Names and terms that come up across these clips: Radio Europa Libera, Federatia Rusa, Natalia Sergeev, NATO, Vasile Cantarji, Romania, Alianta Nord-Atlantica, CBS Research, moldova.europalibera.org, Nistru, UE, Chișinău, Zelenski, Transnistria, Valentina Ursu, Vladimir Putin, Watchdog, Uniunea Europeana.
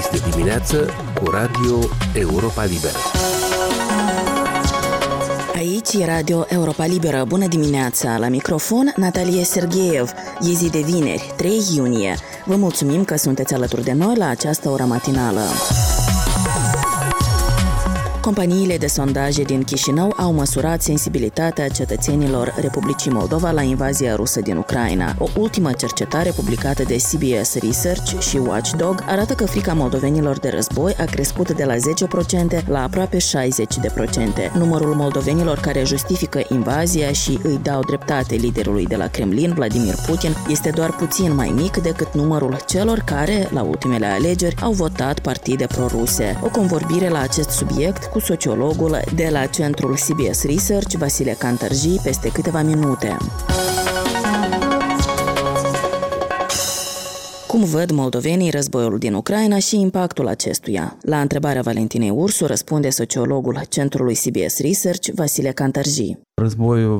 este dimineață cu Radio Europa Libera. Aici e Radio Europa Liberă. Bună dimineața! La microfon, Natalia Sergeev. E zi de vineri, 3 iunie. Vă mulțumim că sunteți alături de noi la această oră matinală. Companiile de sondaje din Chișinău au măsurat sensibilitatea cetățenilor Republicii Moldova la invazia rusă din Ucraina. O ultimă cercetare publicată de CBS Research și Watchdog arată că frica moldovenilor de război a crescut de la 10% la aproape 60%. Numărul moldovenilor care justifică invazia și îi dau dreptate liderului de la Kremlin, Vladimir Putin, este doar puțin mai mic decât numărul celor care, la ultimele alegeri, au votat partide proruse. O convorbire la acest subiect cu sociologul de la centrul CBS Research, Vasile Cantarji, peste câteva minute. Cum văd moldovenii războiul din Ucraina și impactul acestuia? La întrebarea Valentinei Ursu răspunde sociologul centrului CBS Research, Vasile Cantarji. Războiul,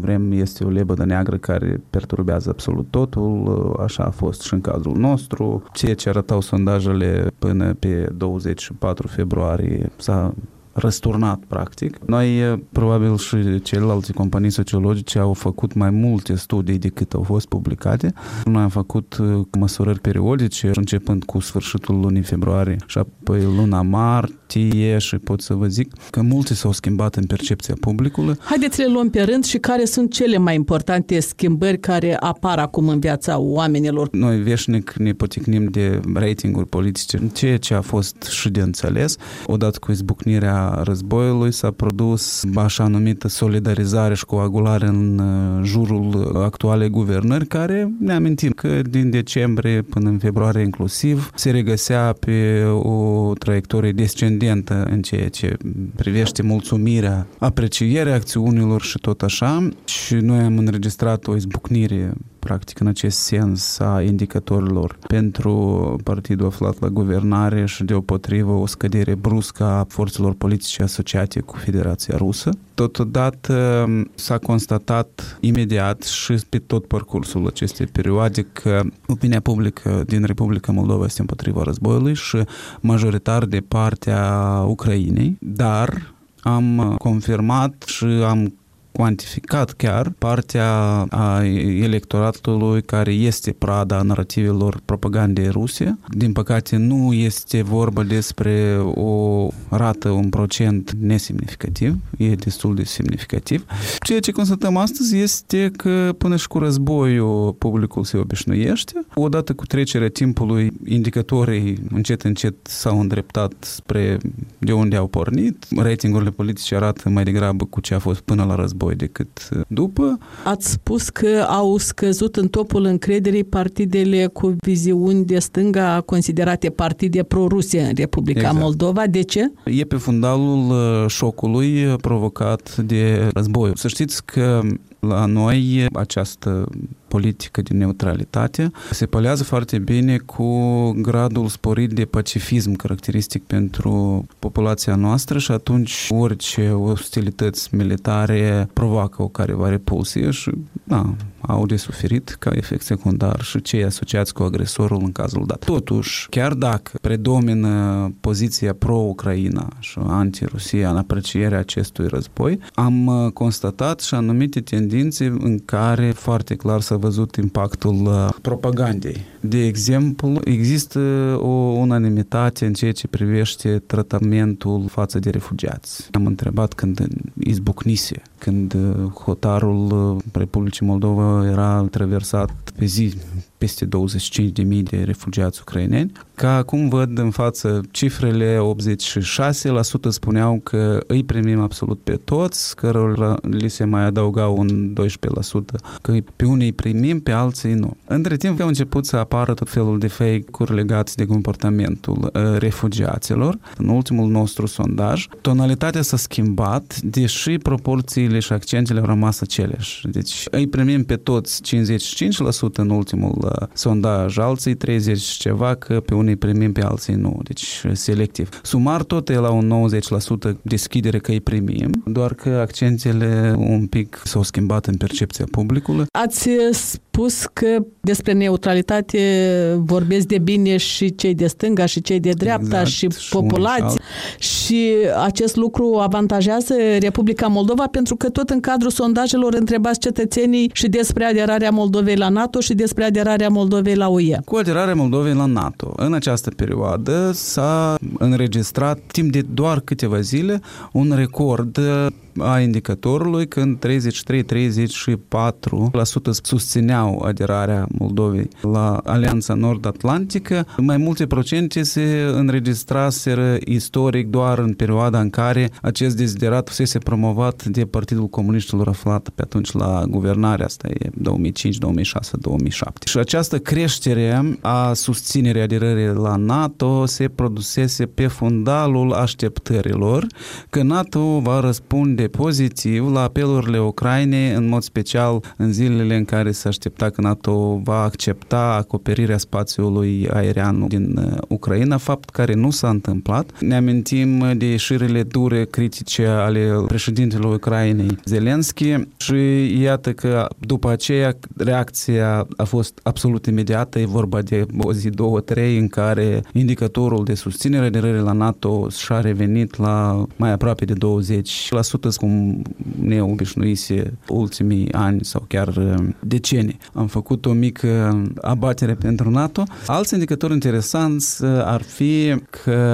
vrem, este o lebădă neagră care perturbează absolut totul, așa a fost și în cazul nostru. Ceea ce arătau sondajele până pe 24 februarie s-a răsturnat, practic. Noi, probabil și celelalte companii sociologice au făcut mai multe studii decât au fost publicate. Noi am făcut măsurări periodice, începând cu sfârșitul lunii februarie și apoi luna martie și pot să vă zic că multe s-au schimbat în percepția publicului. Haideți să le luăm pe rând și care sunt cele mai importante schimbări care apar acum în viața oamenilor. Noi veșnic ne poticnim de ratinguri politice, ceea ce a fost și de înțeles. Odată cu izbucnirea războiului s-a produs așa numită solidarizare și coagulare în jurul actualei guvernări, care ne amintim că din decembrie până în februarie inclusiv se regăsea pe o traiectorie descendentă în ceea ce privește mulțumirea, aprecierea acțiunilor și tot așa. Și noi am înregistrat o izbucnire practic în acest sens a indicatorilor pentru partidul aflat la guvernare și deopotrivă o scădere bruscă a forțelor politice asociate cu Federația Rusă. Totodată s-a constatat imediat și pe tot parcursul acestei perioade că opinia publică din Republica Moldova este împotriva războiului și majoritar de partea Ucrainei, dar am confirmat și am cuantificat chiar partea a electoratului care este prada narativelor propagandei ruse. Din păcate nu este vorba despre o rată, un procent nesemnificativ, e destul de semnificativ. Ceea ce constatăm astăzi este că până și cu războiul publicul se obișnuiește. Odată cu trecerea timpului, indicatorii încet, încet s-au îndreptat spre de unde au pornit. Ratingurile politice arată mai degrabă cu ce a fost până la război decât după. Ați spus că au scăzut în topul încrederii partidele cu viziuni de stânga considerate partide pro-ruse în Republica Moldova. De ce? E pe fundalul șocului provocat de război. Să știți că la noi această politică de neutralitate se pălează foarte bine cu gradul sporit de pacifism caracteristic pentru populația noastră și atunci orice ostilități militare provoacă o careva repulsie și au de suferit ca efect secundar și cei asociați cu agresorul în cazul dat. Totuși, chiar dacă predomină poziția pro-Ucraina și anti-Rusia în aprecierea acestui război, am constatat și anumite tendințe în care foarte clar s-a văzut impactul propagandei. De exemplu, există o unanimitate în ceea ce privește tratamentul față de refugiați. Am întrebat când izbucnise, când hotarul Republicii Moldova era traversat pe zi peste 25.000 de refugiați ucraineni. Ca acum văd în față cifrele, 86% spuneau că îi primim absolut pe toți, cărora li se mai adăugau un 12% că pe unii îi primim, pe alții nu. Între timp au început să apară tot felul de fake-uri legate de comportamentul refugiaților. În ultimul nostru sondaj, tonalitatea s-a schimbat, deși proporțiile și accentele au rămas aceleași. Deci îi primim pe toți 55% în ultimul sondaj, alții 30 ceva, că pe unii primim, pe alții nu, deci selectiv. Sumar tot e la un 90% deschidere că îi primim, doar că accentele un pic s-au schimbat în percepția publicului. Ați spus că despre neutralitate vorbesc de bine și cei de stânga și cei de dreapta, exact, și populați. Și acest lucru avantajează Republica Moldova, pentru că tot în cadrul sondajelor întrebați cetățenii și despre aderarea Moldovei la NATO și despre aderarea Moldovei la UE. Cu aderarea Moldovei la NATO, în această perioadă s-a înregistrat timp de doar câteva zile un record a indicatorului, când 33-34% susțineau aderarea Moldovei la Alianța Nord-Atlantică. Mai multe procente se înregistraseră istoric doar în perioada în care acest deziderat fusese promovat de Partidul Comuniștilor aflat pe atunci la guvernare. Asta e 2005, 2006, 2007. Și această creștere a susținerii aderării la NATO se produsese pe fundalul așteptărilor că NATO va răspunde pozitiv la apelurile Ucrainei, în mod special în zilele în care se aștepta că NATO va accepta acoperirea spațiului aerian din Ucraina, fapt care nu s-a întâmplat. Ne amintim de ieșirile dure, critice ale președintelui Ucrainei, Zelenski, și iată că după aceea reacția a fost absolut imediată. E vorba de o zi, două, trei, în care indicatorul de susținere aderării la NATO și-a revenit la mai aproape de 20%, cum ne obișnuise ultimii ani sau chiar decenii. Am făcut o mică abatere pentru NATO. Alți indicatori interesanți ar fi că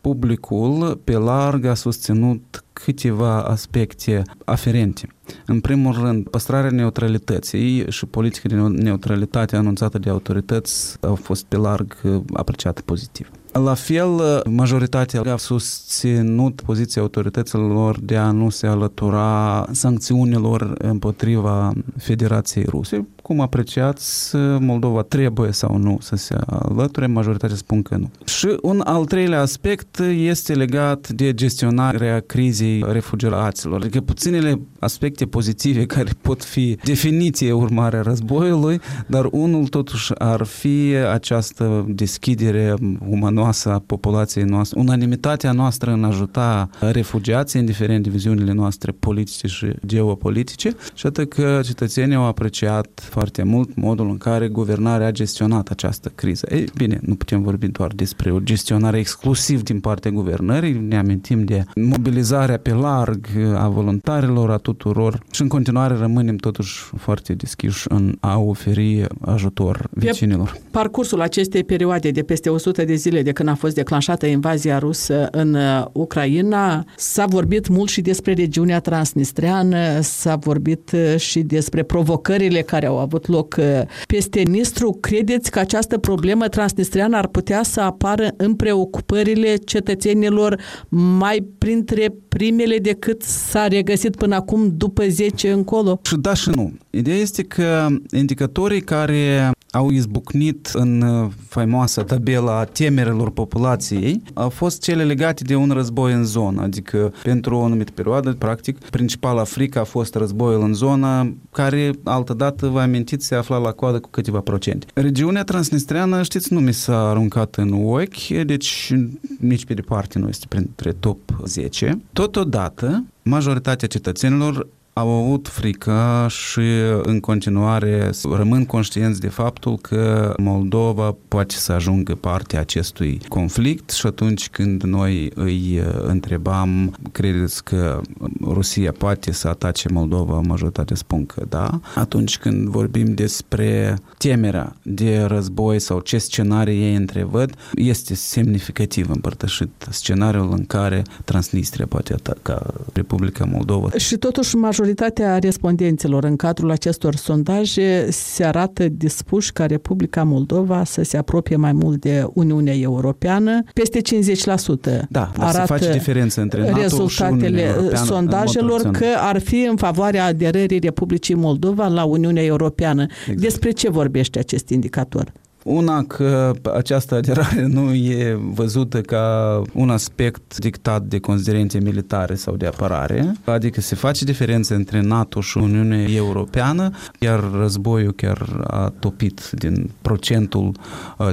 publicul pe larg a susținut câteva aspecte aferente. În primul rând, păstrarea neutralității și politica de neutralitate anunțată de autorități au fost pe larg apreciată pozitiv. La fel, majoritatea a susținut poziția autorităților de a nu se alătura sancțiunilor împotriva Federației Ruse. Cum apreciați, Moldova trebuie sau nu să se alăture? Majoritatea spun că nu. Și un al treilea aspect este legat de gestionarea crizei refugiaților. Adică puținele aspecte pozitive care pot fi definiție urmarea războiului, dar unul totuși ar fi această deschidere umanoasă a populației noastre, unanimitatea noastră în ajuta refugiații, indiferent de viziunile noastre politice și geopolitice. Și atât că cetățenii au apreciat foarte mult modul în care guvernarea a gestionat această criză. Ei bine, nu putem vorbi doar despre o gestionare exclusiv din partea guvernării, ne amintim de mobilizarea pe larg a voluntarilor, a tuturor, și în continuare rămânem totuși foarte deschiși în a oferi ajutor vecinilor. Pe parcursul acestei perioade de peste 100 de zile de când a fost declanșată invazia rusă în Ucraina, s-a vorbit mult și despre regiunea transnistreană, s-a vorbit și despre provocările care au avut loc peste Nistru. Credeți că această problemă transnistreană ar putea să apară în preocupările cetățenilor mai printre primele decât s-a regăsit până acum după 10 încolo? Și da și nu. Ideea este că indicatorii care au izbucnit în faimoasa tabela a temerilor populației au fost cele legate de un război în zonă, adică pentru o anumită perioadă, practic, principala frică a fost războiul în zonă, care altădată, vă amintiți, se afla la coadă cu câteva procente. Regiunea transnistreană, știți, nu mi s-a aruncat în ochi, deci nici pe departe nu este printre top 10. Totodată, majoritatea cetățenilor au avut frică și în continuare rămân conștienți de faptul că Moldova poate să ajungă parte a acestui conflict, și atunci când noi îi întrebam, credeți că Rusia poate să atace Moldova, majoritatea spun că da. Atunci când vorbim despre temerea de război sau ce scenarii ei întrevăd, este semnificativ împărtășit scenariul în care Transnistria poate ataca Republica Moldova. Și totuși majoritatea respondenților în cadrul acestor sondaje se arată dispuși ca Republica Moldova să se apropie mai mult de Uniunea Europeană. Peste 50%. Da, arată se face diferență între NATO rezultatele și Uniunea sondajelor că ar fi în favoarea aderării Republicii Moldova la Uniunea Europeană. Exact. Despre ce vorbește acest indicator? Una, că această aderare nu e văzută ca un aspect dictat de considerente militare sau de apărare, adică se face diferență între NATO și Uniunea Europeană, iar războiul chiar a topit din procentul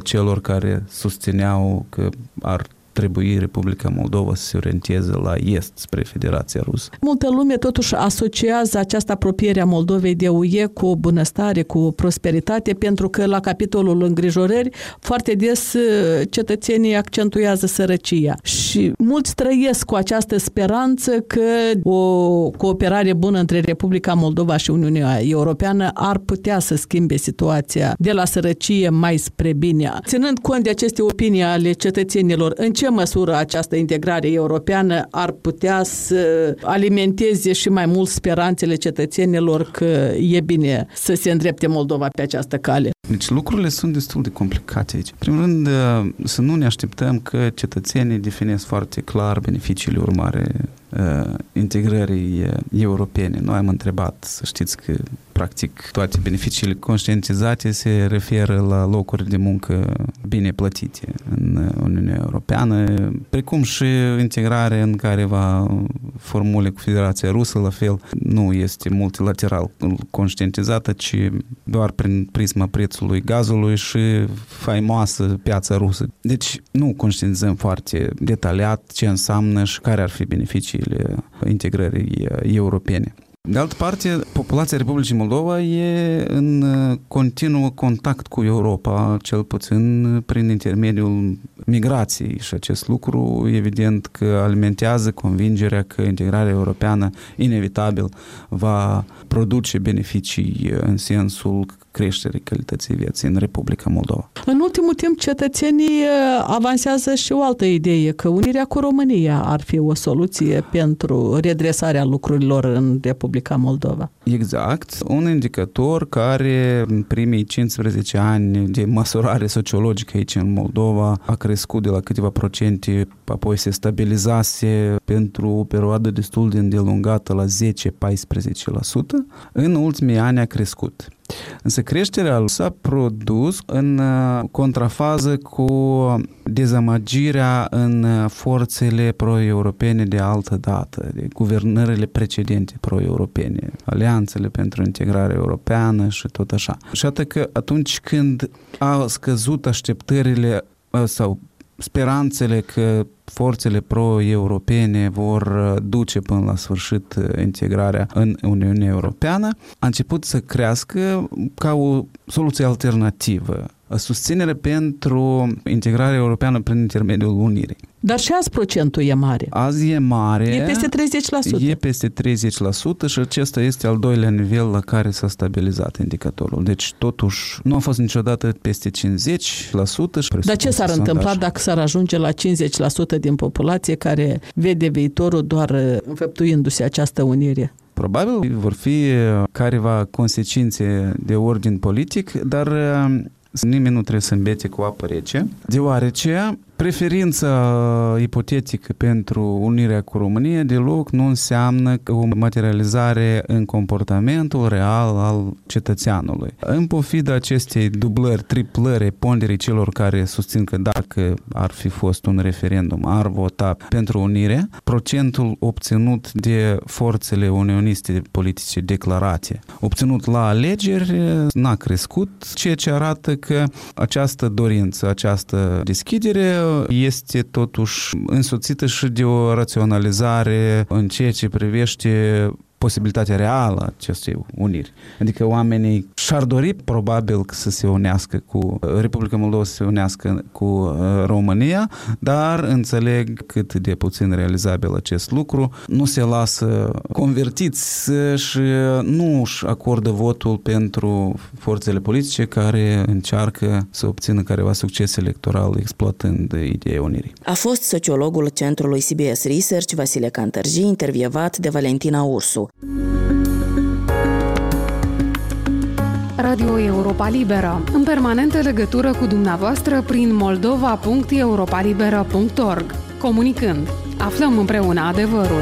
celor care susțineau că ar trebui Republica Moldova să se orienteze la est, spre Federația Rusă. Multă lume totuși asociază această apropiere a Moldovei de UE cu bunăstare, cu prosperitate, pentru că la capitolul îngrijorări foarte des cetățenii accentuează sărăcia. Și mulți trăiesc cu această speranță că o cooperare bună între Republica Moldova și Uniunea Europeană ar putea să schimbe situația de la sărăcie mai spre bine. Ținând cont de aceste opinii ale cetățenilor, în ce măsură această integrare europeană ar putea să alimenteze și mai mult speranțele cetățenilor că e bine să se îndrepte Moldova pe această cale? Deci lucrurile sunt destul de complicate aici. În primul rând, să nu ne așteptăm că cetățenii definesc foarte clar beneficiile urmare integrării europene. Noi am întrebat, să știți că practic toate beneficiile conștientizate se referă la locuri de muncă bine plătite în Uniunea Europeană, precum și integrarea în careva formule cu Federația Rusă, la fel, nu este multilateral conștientizată, ci doar prin prisma prețului gazului și faimoasă piața rusă. Deci nu conștientizăm foarte detaliat ce înseamnă și care ar fi beneficiile integrării europene. De altă parte, populația Republicii Moldova e în continuu contact cu Europa, cel puțin prin intermediul migrației și acest lucru, evident că alimentează convingerea că integrarea europeană inevitabil va produce beneficii în sensul creșterii calității vieții în Republica Moldova. În ultimul timp, cetățenii avansează și o altă idee, că unirea cu România ar fi o soluție pentru redresarea lucrurilor în Republica Moldova. Exact. Un indicator care în primii 15 ani de măsurare sociologică aici în Moldova a crescut de la câteva procente, apoi se stabilizase pentru o perioadă destul de îndelungată la 10-14%. În ultimii ani a crescut. Însă creșterea s-a produs în contrafază cu dezamăgirea în forțele pro-europene de altă dată, de guvernările precedente pro-europene, alianțele pentru integrare europeană și tot așa. Și atât că atunci când au scăzut așteptările sau speranțele că forțele pro-europene vor duce până la sfârșit integrarea în Uniunea Europeană, a început să crească ca o soluție alternativă, susținere pentru integrarea europeană prin intermediul unirii. Dar și azi procentul e mare. Azi e mare. E peste 30%. E peste 30% și acesta este al doilea nivel la care s-a stabilizat indicatorul. Deci totuși nu a fost niciodată peste 50%. Dar ce s-ar întâmpla dacă s-ar ajunge la 50% din populație care vede viitorul doar înfăptuindu-se această unire? Probabil vor fi careva consecințe de ordin politic, dar nimeni nu trebuie să îmbete cu apă rece, deoarece preferința ipotetică pentru unirea cu România deloc nu înseamnă o materializare în comportamentul real al cetățeanului. În pofida acestei dublări, triplări, ponderii celor care susțin că dacă ar fi fost un referendum, ar vota pentru unire, procentul obținut de forțele unioniste politice declarate, obținut la alegeri, n-a crescut, ceea ce arată că această dorință, această deschidere este totuși însoțită și de o raționalizare în ceea ce privește posibilitatea reală a acestei uniri. Adică oamenii și-ar dori probabil să se unească cu Republica Moldova, să se unească cu România, dar înțeleg cât de puțin realizabil acest lucru. Nu se lasă convertiți și nu își acordă votul pentru forțele politice care încearcă să obțină careva succes electoral exploatând ideea unirii. A fost sociologul centrului CBS Research, Vasile Cantarji, intervievat de Valentina Ursu. Radio Europa Liberă, în permanentă legătură cu dumneavoastră prin moldova.europalibera.org. Comunicând, aflăm împreună adevărul.